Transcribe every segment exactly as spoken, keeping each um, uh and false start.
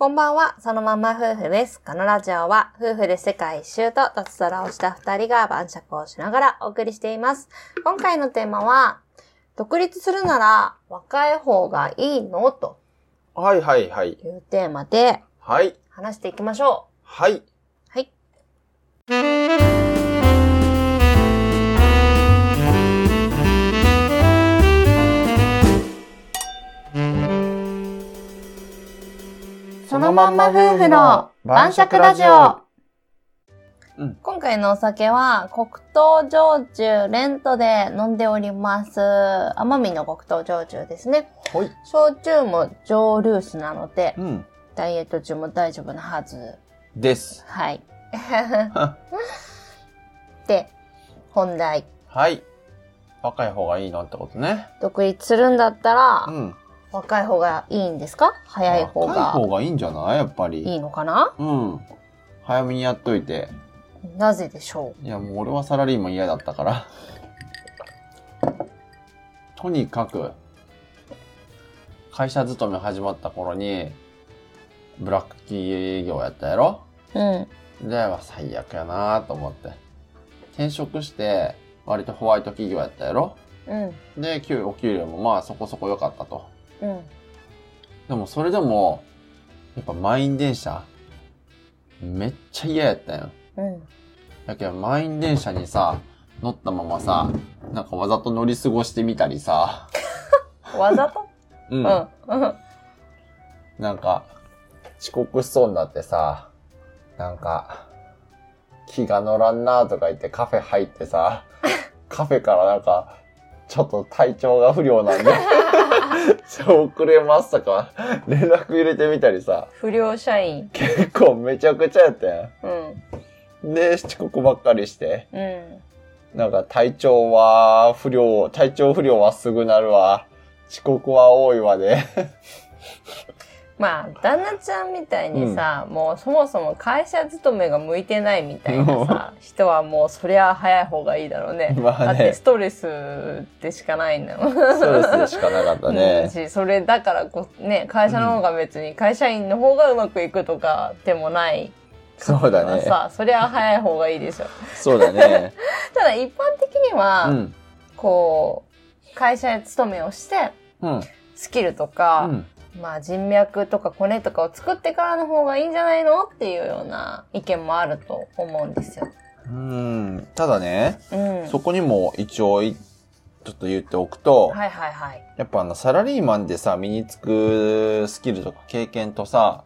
こんばんは、そのまんま夫婦です。このラジオは、夫婦で世界一周と脱サラをした二人が晩酌をしながらお送りしています。今回のテーマは、独立するなら若い方がいいのと。はいはいはい。いうテーマで、はい。話していきましょう。はい。はい。そのまんま夫婦の晩酌ラジオ。うん、今回のお酒は黒糖焼酎レントで飲んでおります。奄美の黒糖焼酎ですね。はい。焼酎も蒸留酒なので、うん、ダイエット中も大丈夫なはずです。はい。で、本題。はい。若い方がいいのってことね。独立するんだったら、うん、若い方がいいんですか？早い方が。若い方がいいんじゃない？やっぱり。いいのかな？うん。早めにやっといて。なぜでしょう。いやもう俺はサラリーマン嫌だったからとにかく会社勤め始まった頃にブラック企業営業やったやろ。うん。では最悪やなと思って転職して割とホワイト企業やったやろ。うん。で給お給料もまあそこそこ良かったと。うん。でもそれでもやっぱ満員電車めっちゃ嫌やったよ。うん、だけど満員電車にさ乗ったままさなんかわざと乗り過ごしてみたりさわざとうん、うん、なんか遅刻しそうになってさなんか気が乗らんなとか言ってカフェ入ってさカフェからなんかちょっと体調が不良なんで遅れますとか連絡入れてみたりさ不良社員結構めちゃくちゃやったやん、うんで、遅刻ばっかりして、うん、なんか体調は不良、体調不良はすぐなるわ、遅刻は多いわね。まあ、旦那ちゃんみたいにさ、うん、もうそもそも会社勤めが向いてないみたいなさ、人はもうそりゃ早い方がいいだろうね。まあね。だってストレスでしかないんだもん。ストレスでしかなかったね。うん、それだからこね、会社の方が別に、うん、会社員の方がうまくいくとかでもない。そうだね。さ、そりゃ早い方がいいでしょ。そうだね。ただ一般的には、うん、こう会社勤めをして、うん、スキルとか、うん、まあ人脈とかコネとかを作ってからの方がいいんじゃないのっていうような意見もあると思うんですよ。うん。ただね、うん、そこにも一応ちょっと言っておくと、はいはいはい、やっぱあのサラリーマンでさ身につくスキルとか経験とさ。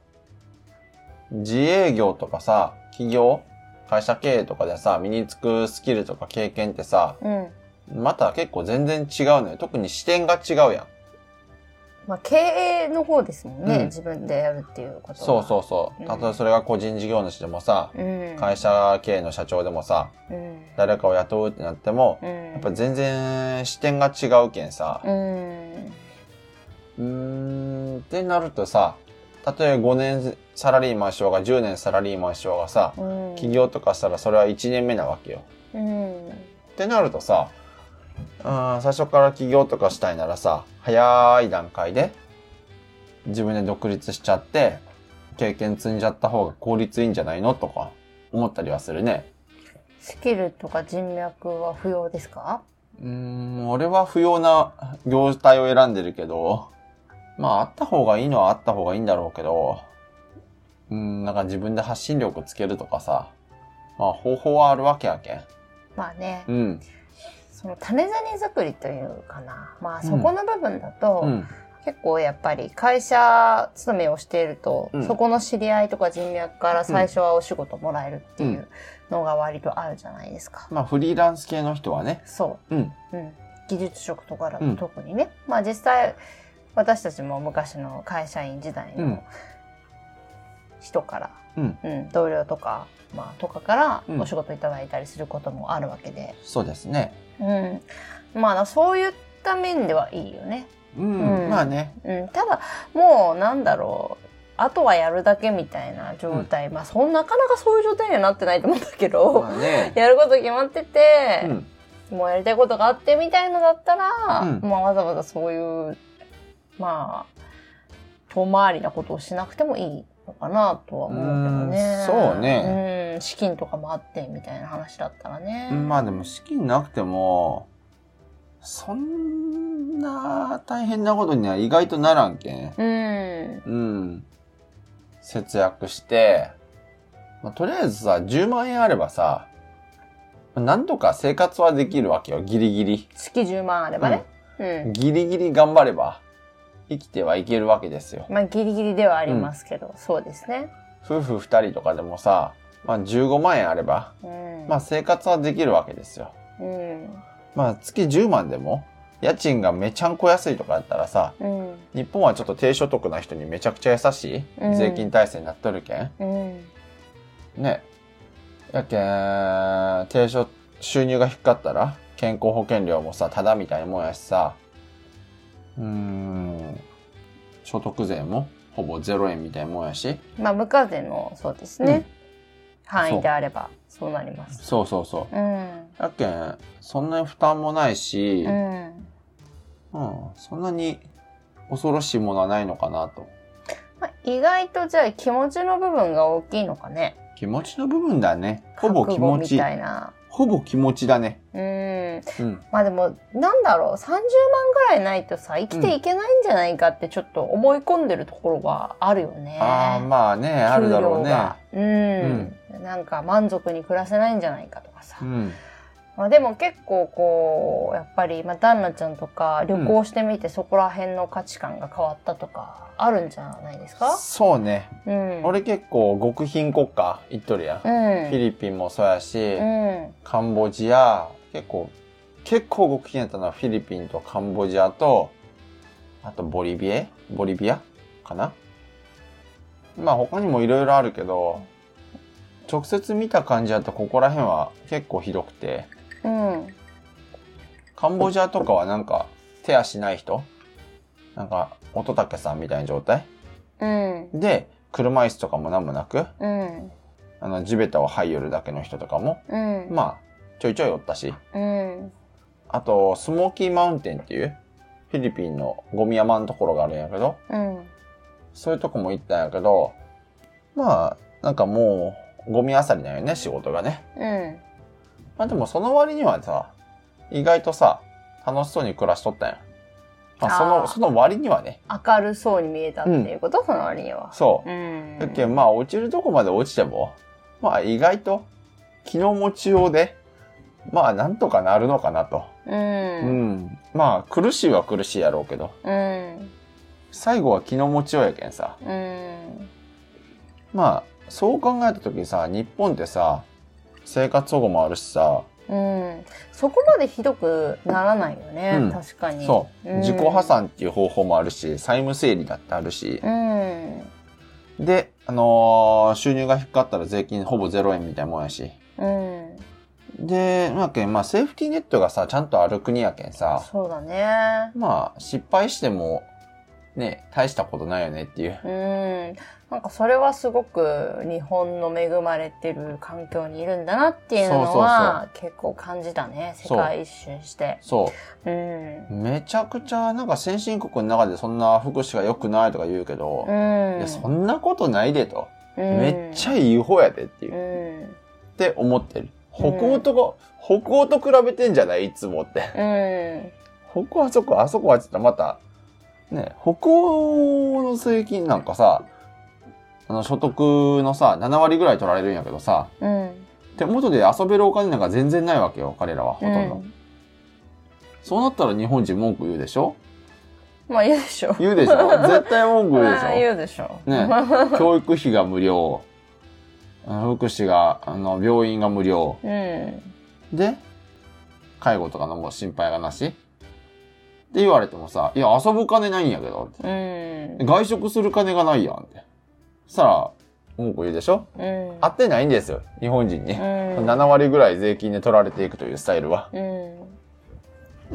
自営業とかさ、企業、会社経営とかでさ、身につくスキルとか経験ってさ、うん、また結構全然違うのよ。特に視点が違うやん。まあ、経営の方ですもんね、うん。自分でやるっていうことは。そうそうそう。たとえそれが個人事業主でもさ、うん、会社経営の社長でもさ、うん、誰かを雇うってなっても、うん、やっぱ全然視点が違うけんさ。うん。うーん、ってなるとさ、たとえごねんサラリーマンしようがじゅうねんサラリーマンしようがさ、うん、起業とかしたらそれはいちねんめなわけよ、うん、ってなるとさ、あ、最初から起業とかしたいならさ、早い段階で自分で独立しちゃって経験積んじゃった方が効率いいんじゃないのとか思ったりはするね。スキルとか人脈は不要ですか？うーん、俺は不要な業態を選んでるけど、まああった方がいいのはあった方がいいんだろうけど、うーん、なんか自分で発信力つけるとかさ、まあ方法はあるわけやけん。まあね。うん。その種銭作りというかな、まあそこの部分だと、うん、結構やっぱり会社勤めをしていると、うん、そこの知り合いとか人脈から最初はお仕事もらえるっていうのが割とあるじゃないですか。うん、まあフリーランス系の人はね。そう。うん。うん、技術職とかだと特にね。うん、まあ実際。私たちも昔の会社員時代の人から、うんうん、同僚とか、まあ、とかからお仕事いただいたりすることもあるわけで、うん、そうですね、うん、まあそういった面ではいいよね、うんうん、まあね、うん、ただもうなんだろう、あとはやるだけみたいな状態、うん、まあそんなかなかそういう状態にはなってないと思うんだけど、まあね、やること決まってて、うん、もうやりたいことがあってみたいのだったら、うん、まあ、わざわざそういうまあ、遠回りなことをしなくてもいいのかなとは思うけどね。そうね、うん、資金とかもあってみたいな話だったらね。まあでも資金なくてもそんな大変なことには意外とならんけん、うん、うん、節約して、まあ、とりあえずさじゅうまんえんあればさなんとか生活はできるわけよ。ギリギリ月じゅうまんあればね、うんうん、ギリギリ頑張れば生きてはいけるわけですよ。まあギリギリではありますけど、うん、そうですね。夫婦ふたりとかでもさ、まあ、じゅうごまんえんあれば、うん、まあ生活はできるわけですよ、うん、まあ月じゅうまんでも家賃がめちゃんこ安いとかだったらさ、うん、日本はちょっと低所得な人にめちゃくちゃ優しい税金体制になっとるけん、うん、ねやけん低所収入が低かったら健康保険料もさタダみたいなもんやしさ、うーん所得税もほぼゼロえんみたいなもんやし、まあ無課税のそうですね、うん、範囲であればそうなります。そうそうそう、うん、やけんそんなに負担もないし、うんうん、そんなに恐ろしいものはないのかなと、まあ、意外とじゃあ気持ちの部分が大きいのかね。気持ちの部分だね。ほぼ気持ちみたいな。ほぼ気持ちだね。うん、うん。まあでもなんだろうさんじゅうまんぐらいないとさ生きていけないんじゃないかってちょっと思い込んでるところがあるよね。ああまあねあるだろうね。うん、うん。なんか満足に暮らせないんじゃないかとかさ。うん。まあ、でも結構こうやっぱりまあ旦那ちゃんとか旅行してみてそこら辺の価値観が変わったとかあるんじゃないですか。そうね、うん、俺結構極貧国家行っとるやん、うん、フィリピンもそうやし、うん、カンボジア結構結構極貧やったのはフィリピンとカンボジアとあとボリビエボリビアかな。まあ他にもいろいろあるけど直接見た感じだとここら辺は結構ひどくて、うん、カンボジアとかはなんか手足ない人なんか乙武さんみたいな状態、うん、で車椅子とかも何もなく、うん、あの地べたを這い寄るだけの人とかも、うん、まあちょいちょいおったし、うん、あとスモーキーマウンテンっていうフィリピンのゴミ山のところがあるんやけど、うん、そういうとこも行ったんやけどまあなんかもうゴミ漁りなんよね仕事がね、うんまあでもその割にはさ、意外とさ、楽しそうに暮らしとったんや。まあその、その割にはね。明るそうに見えたっていうこと、うん、その割には。そう。うん、だっけまあ落ちるとこまで落ちても、まあ意外と気の持ちようで、まあなんとかなるのかなと。うん。うん、まあ苦しいは苦しいやろうけど。うん、最後は気の持ちようやけんさ。うん、まあそう考えたときにさ、日本ってさ、生活保護もあるしさ、うん、そこまでひどくならないよね、うん、確かにそう、うん、自己破産っていう方法もあるし債務整理だってあるし、うん、で、あのー、収入が低かったら税金ほぼゼロえんみたいなもんやし、うん、でなんか、まあ、セーフティーネットがさちゃんとある国やけんさそうだねまあ失敗してもね大したことないよねっていう、うんなんかそれはすごく日本の恵まれてる環境にいるんだなっていうのは結構感じたね。世界一周してそう、うん、めちゃくちゃなんか先進国の中でそんな福祉が良くないとか言うけど、うん、いやそんなことないでと、うん、めっちゃいい方やでっていう、うん、って思ってる。北欧とか、うん、北欧と比べてんじゃないいつもって、うん、北欧あそこあそこはちょっとまたね北欧の税金なんかさあの所得のさななわりぐらい取られるんやけどさ、うん、手元で遊べるお金なんか全然ないわけよ彼らはほとんど、うん、そうなったら日本人文句言うでしょ。まあ言うでしょ言うでしょ絶対文句言うでしょ言うでしょ、ね、教育費が無料福祉があの病院が無料、うん、で介護とかのもう心配がなしって言われてもさいや遊ぶ金ないんやけどって、うん、外食する金がないやんってそしたら文句言うでしょ、うん、合ってないんですよ日本人に、うん、ななわりぐらい税金で取られていくというスタイルは、うん、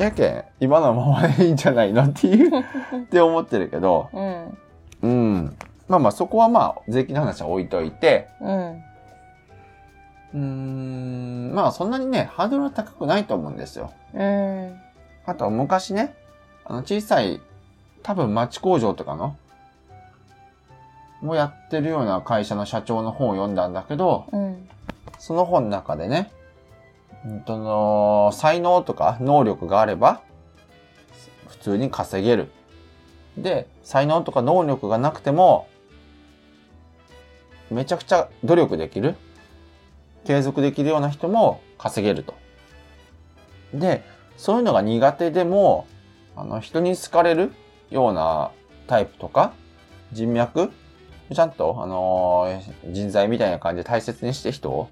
やけん今のままでいいんじゃないのっていうって思ってるけど、うんうん、まあまあそこはまあ税金の話は置いといて、うん、うーんまあそんなにねハードルは高くないと思うんですよ、うん、あと昔ねあの小さい多分町工場とかのをやってるような会社の社長の本を読んだんだけど、うん、その本の中でね、その才能とか能力があれば普通に稼げる。で、才能とか能力がなくてもめちゃくちゃ努力できる、継続できるような人も稼げると。で、そういうのが苦手でもあの人に好かれるようなタイプとか人脈ちゃんと、あのー、人材みたいな感じで大切にして人を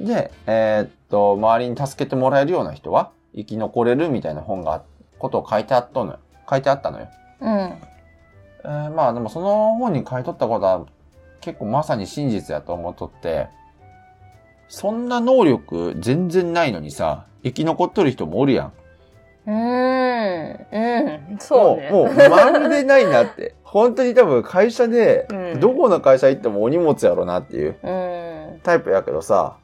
で、えー、っと周りに助けてもらえるような人は生き残れるみたいな本がことを書いてあったのよ。書いてあったのよ。うん。えー、まあでもその本に書いとったことは結構まさに真実やと思っとって、そんな能力全然ないのにさ生き残っとる人もおるやん。うーん、うん、そうね。もう、もうまるでないなって。本当に多分会社で、うん、どこの会社行ってもお荷物やろなっていうタイプやけどさ、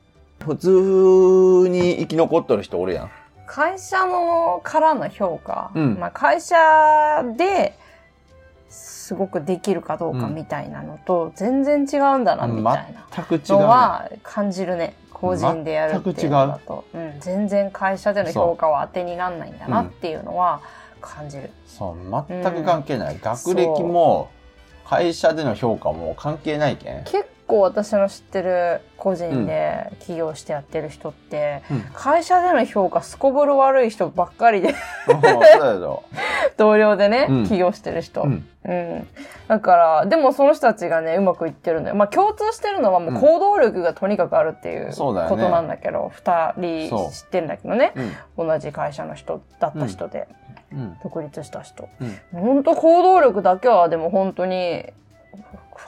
普通に生き残っとる人おるやん。会社のからの評価、うん、まあ会社ですごくできるかどうかみたいなのと全然違うんだなみたいなのは感じるね。個人でやるっていうのだと、うん、全然会社での評価は当てになんないんだなっていうのは感じる。そう、全く関係ない、うん、学歴も会社での評価も関係ないけん。結構私の知ってる個人で起業してやってる人って、うん、会社での評価すこぶる悪い人ばっかりで同僚でね、うん、起業してる人、うんうん、だからでもその人たちがねうまくいってるのよ。まあ共通してるのはもう行動力がとにかくあるっていうことなんだけど、二、ね、人知ってるんだけどね、うん、同じ会社の人だった人で、うん、独立した人、うん、本当行動力だけはでも本当に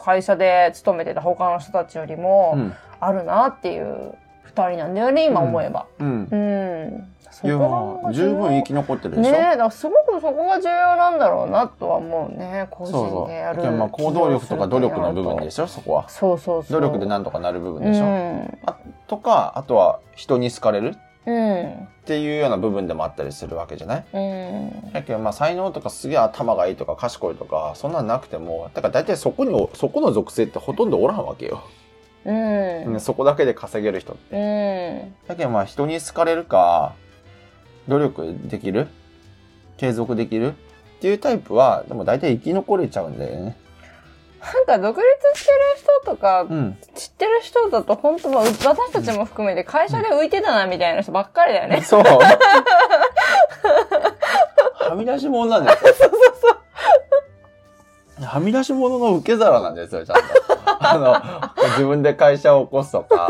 会社で勤めてた他の人たちよりもあるなっていうふたりなんだよね、今思えば。うん。うん、そこが十分生き残ってるでしょ。ねえ、だからすごくそこが重要なんだろうなとは思うね。個人でやる。そうそう。まあ行動力とか努力の部分でしょ、そこは。そうそうそう。努力でなんとかなる部分でしょ。うん、あとか、あとは人に好かれる、うん、っていうような部分でもあったりするわけじゃない、うん、だけどまあ才能とかすげえ頭がいいとか賢いとかそんなんなくてもだから大体そこにそこの属性ってほとんどおらんわけよ、うん、そこだけで稼げる人って、うん、だけどまあ人に好かれるか努力できる継続できるっていうタイプはでも大体生き残れちゃうんだよね。なんか独立してる人とか、うん、知ってる人だと本当は私たちも含めて会社で浮いてたなみたいな人ばっかりだよね。そう。はみ出し者なんですよ。そうそうそう。はみ出し者の受け皿なんですよ、ちゃんと。あの、自分で会社を起こすとか、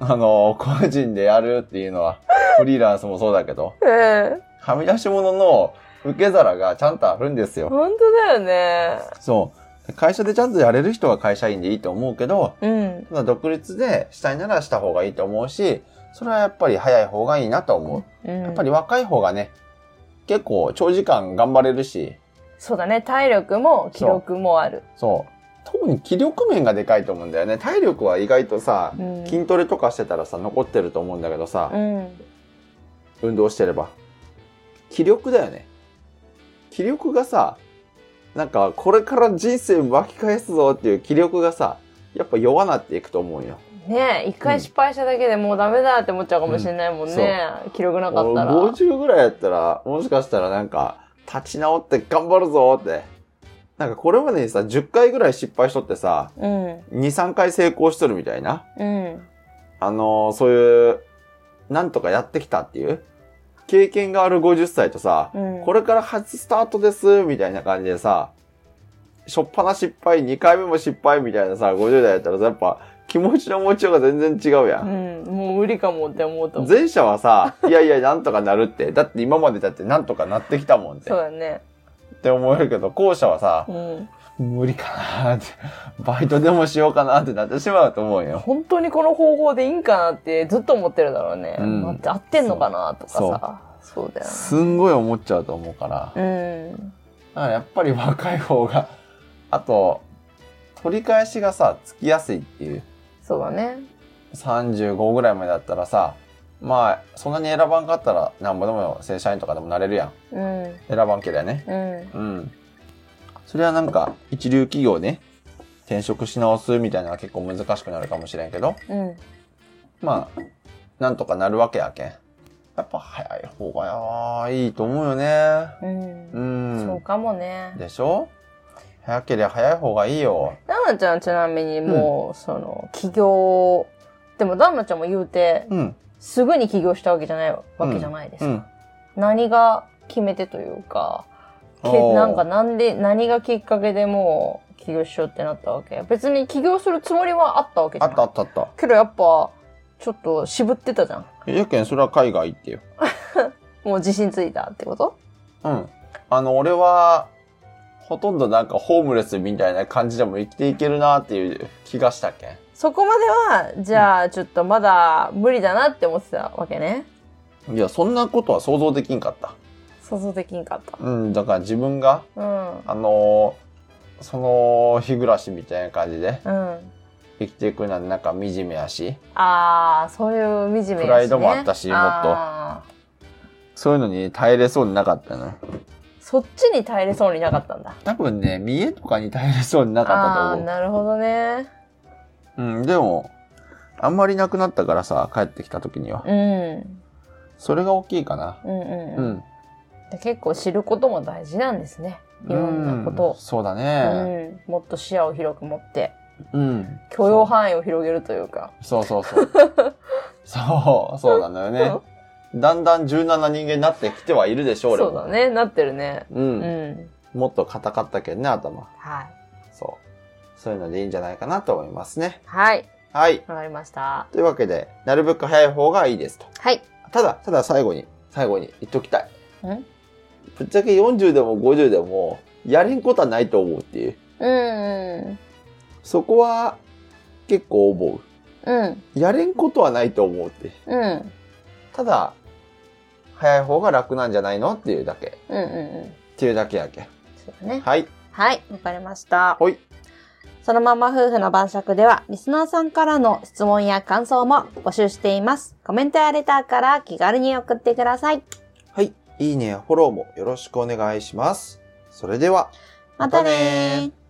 あの、個人でやるっていうのは、フリーランスもそうだけど、えー、はみ出し者の受け皿がちゃんとあるんですよ。本当だよね。そう。会社でちゃんとやれる人は会社員でいいと思うけど、うん、ただ独立でしたいならした方がいいと思うし、それはやっぱり早い方がいいなと思う、うん、やっぱり若い方がね結構長時間頑張れるし。そうだね、体力も気力もある。そう、そう特に気力面がでかいと思うんだよね。体力は意外とさ、うん、筋トレとかしてたらさ残ってると思うんだけどさ、うん、運動してれば気力だよね。気力がさなんかこれから人生巻き返すぞっていう気力がさやっぱ弱なっていくと思うよね。え一回失敗しただけでもうダメだって思っちゃうかもしれないもんね、うん、気力なかったら。ごじゅうぐらいやったらもしかしたらなんか立ち直って頑張るぞってなんかこれまでにさじゅっかいぐらい失敗しとってさ、うん、にさんかい成功しとるみたいな、うん、あのー、そういうなんとかやってきたっていう経験があるごじゅっさいとさ、うん、これから初スタートですみたいな感じでさ、しょっぱな失敗、にかいめも失敗みたいなさ、ごじゅうだいやったらさ、やっぱ気持ちの持ちようが全然違うやん。うん、もう無理かもって思うと思う。前者はさ、いやいやなんとかなるって、だって今までだってなんとかなってきたもんって。そうだね。って思えるけど、後者はさ、うん無理かなーって、バイトでもしようかなってなってしまうと思うよ。本当にこの方法でいいんかなってずっと思ってるだろうね。うん、待って合ってんのかなとかさ。そう、そうだよね。すんごい思っちゃうと思うから。うん。だからやっぱり若い方が、あと、取り返しがさ、つきやすいっていう。そうだね。さんじゅうごぐらいまでだったらさ、まあ、そんなに選ばんかったら、なんぼでも正社員とかでもなれるやん。うん。選ばんけりゃね。うん。うん。それはなんか一流企業ね転職し直すみたいなのは結構難しくなるかもしれんけど、うん、まあなんとかなるわけやけん、やっぱ早い方がいいと思うよね。うん、うん、そうかもね。でしょ、早ければ早い方がいいよ。ダンナちゃんちなみにもう、うん、その起業でもダンナちゃんも言うて、うん、すぐに起業したわけじゃないわけじゃないですか、うんうん、何が決め手というか、なんかなんで何がきっかけでもう起業しようってなったわけ？別に起業するつもりはあったわけじゃん。あったあったあった。けどやっぱちょっと渋ってたじゃん。え、やけんそれは海外行ってよ。もう自信ついたってこと？うん。あの俺はほとんどなんかホームレスみたいな感じでも生きていけるなっていう気がしたけん。そこまではじゃあちょっとまだ無理だなって思ってたわけね。いやそんなことは想像できんかった。想像できんかった。うん、だから自分が、うん、あのー、その日暮らしみたいな感じで、うん、生きていくなんてなんか惨めやし、ああそういう惨めやしね。プライドもあったし、もっとそういうのに耐えれそうになかったの。そっちに耐えれそうになかったんだ。多分ね、見栄とかに耐えれそうになかったと思う。あ、なるほどね。うん、でもあんまりなくなったからさ、帰ってきた時には、うん、それが大きいかな。うんうんうん。うん、結構知ることも大事なんですね。いろんなことを。うん、そうだね、うん。もっと視野を広く持って、うん、許容範囲を広げるというか。そうそうそう。そうそうなんだよね。だんだん柔軟な人間になってきてはいるでしょう。俺もそうだね。なってるね。うん。うん、もっと硬かったけんね、頭。はい。そう。そういうのでいいんじゃないかなと思いますね。はい。はい。わかりました。というわけで、なるべく早い方がいいですと。はい。ただただ最後に最後に言っときたい。ん？ぶっちゃけよんじゅうでもごじゅうでもやれんことはないと思うっていう。うん。そこは結構思う。うん。やれんことはないと思うって。うん。ただ、早い方が楽なんじゃないのっていうだけ。うんうんうん。っていうだけやけ。そうだね。はい。はい、わかりました。はい。そのまま夫婦の晩酌では、リスナーさんからの質問や感想も募集しています。コメントやレターから気軽に送ってください。はい。いいねやフォローもよろしくお願いします。それでは、またねー。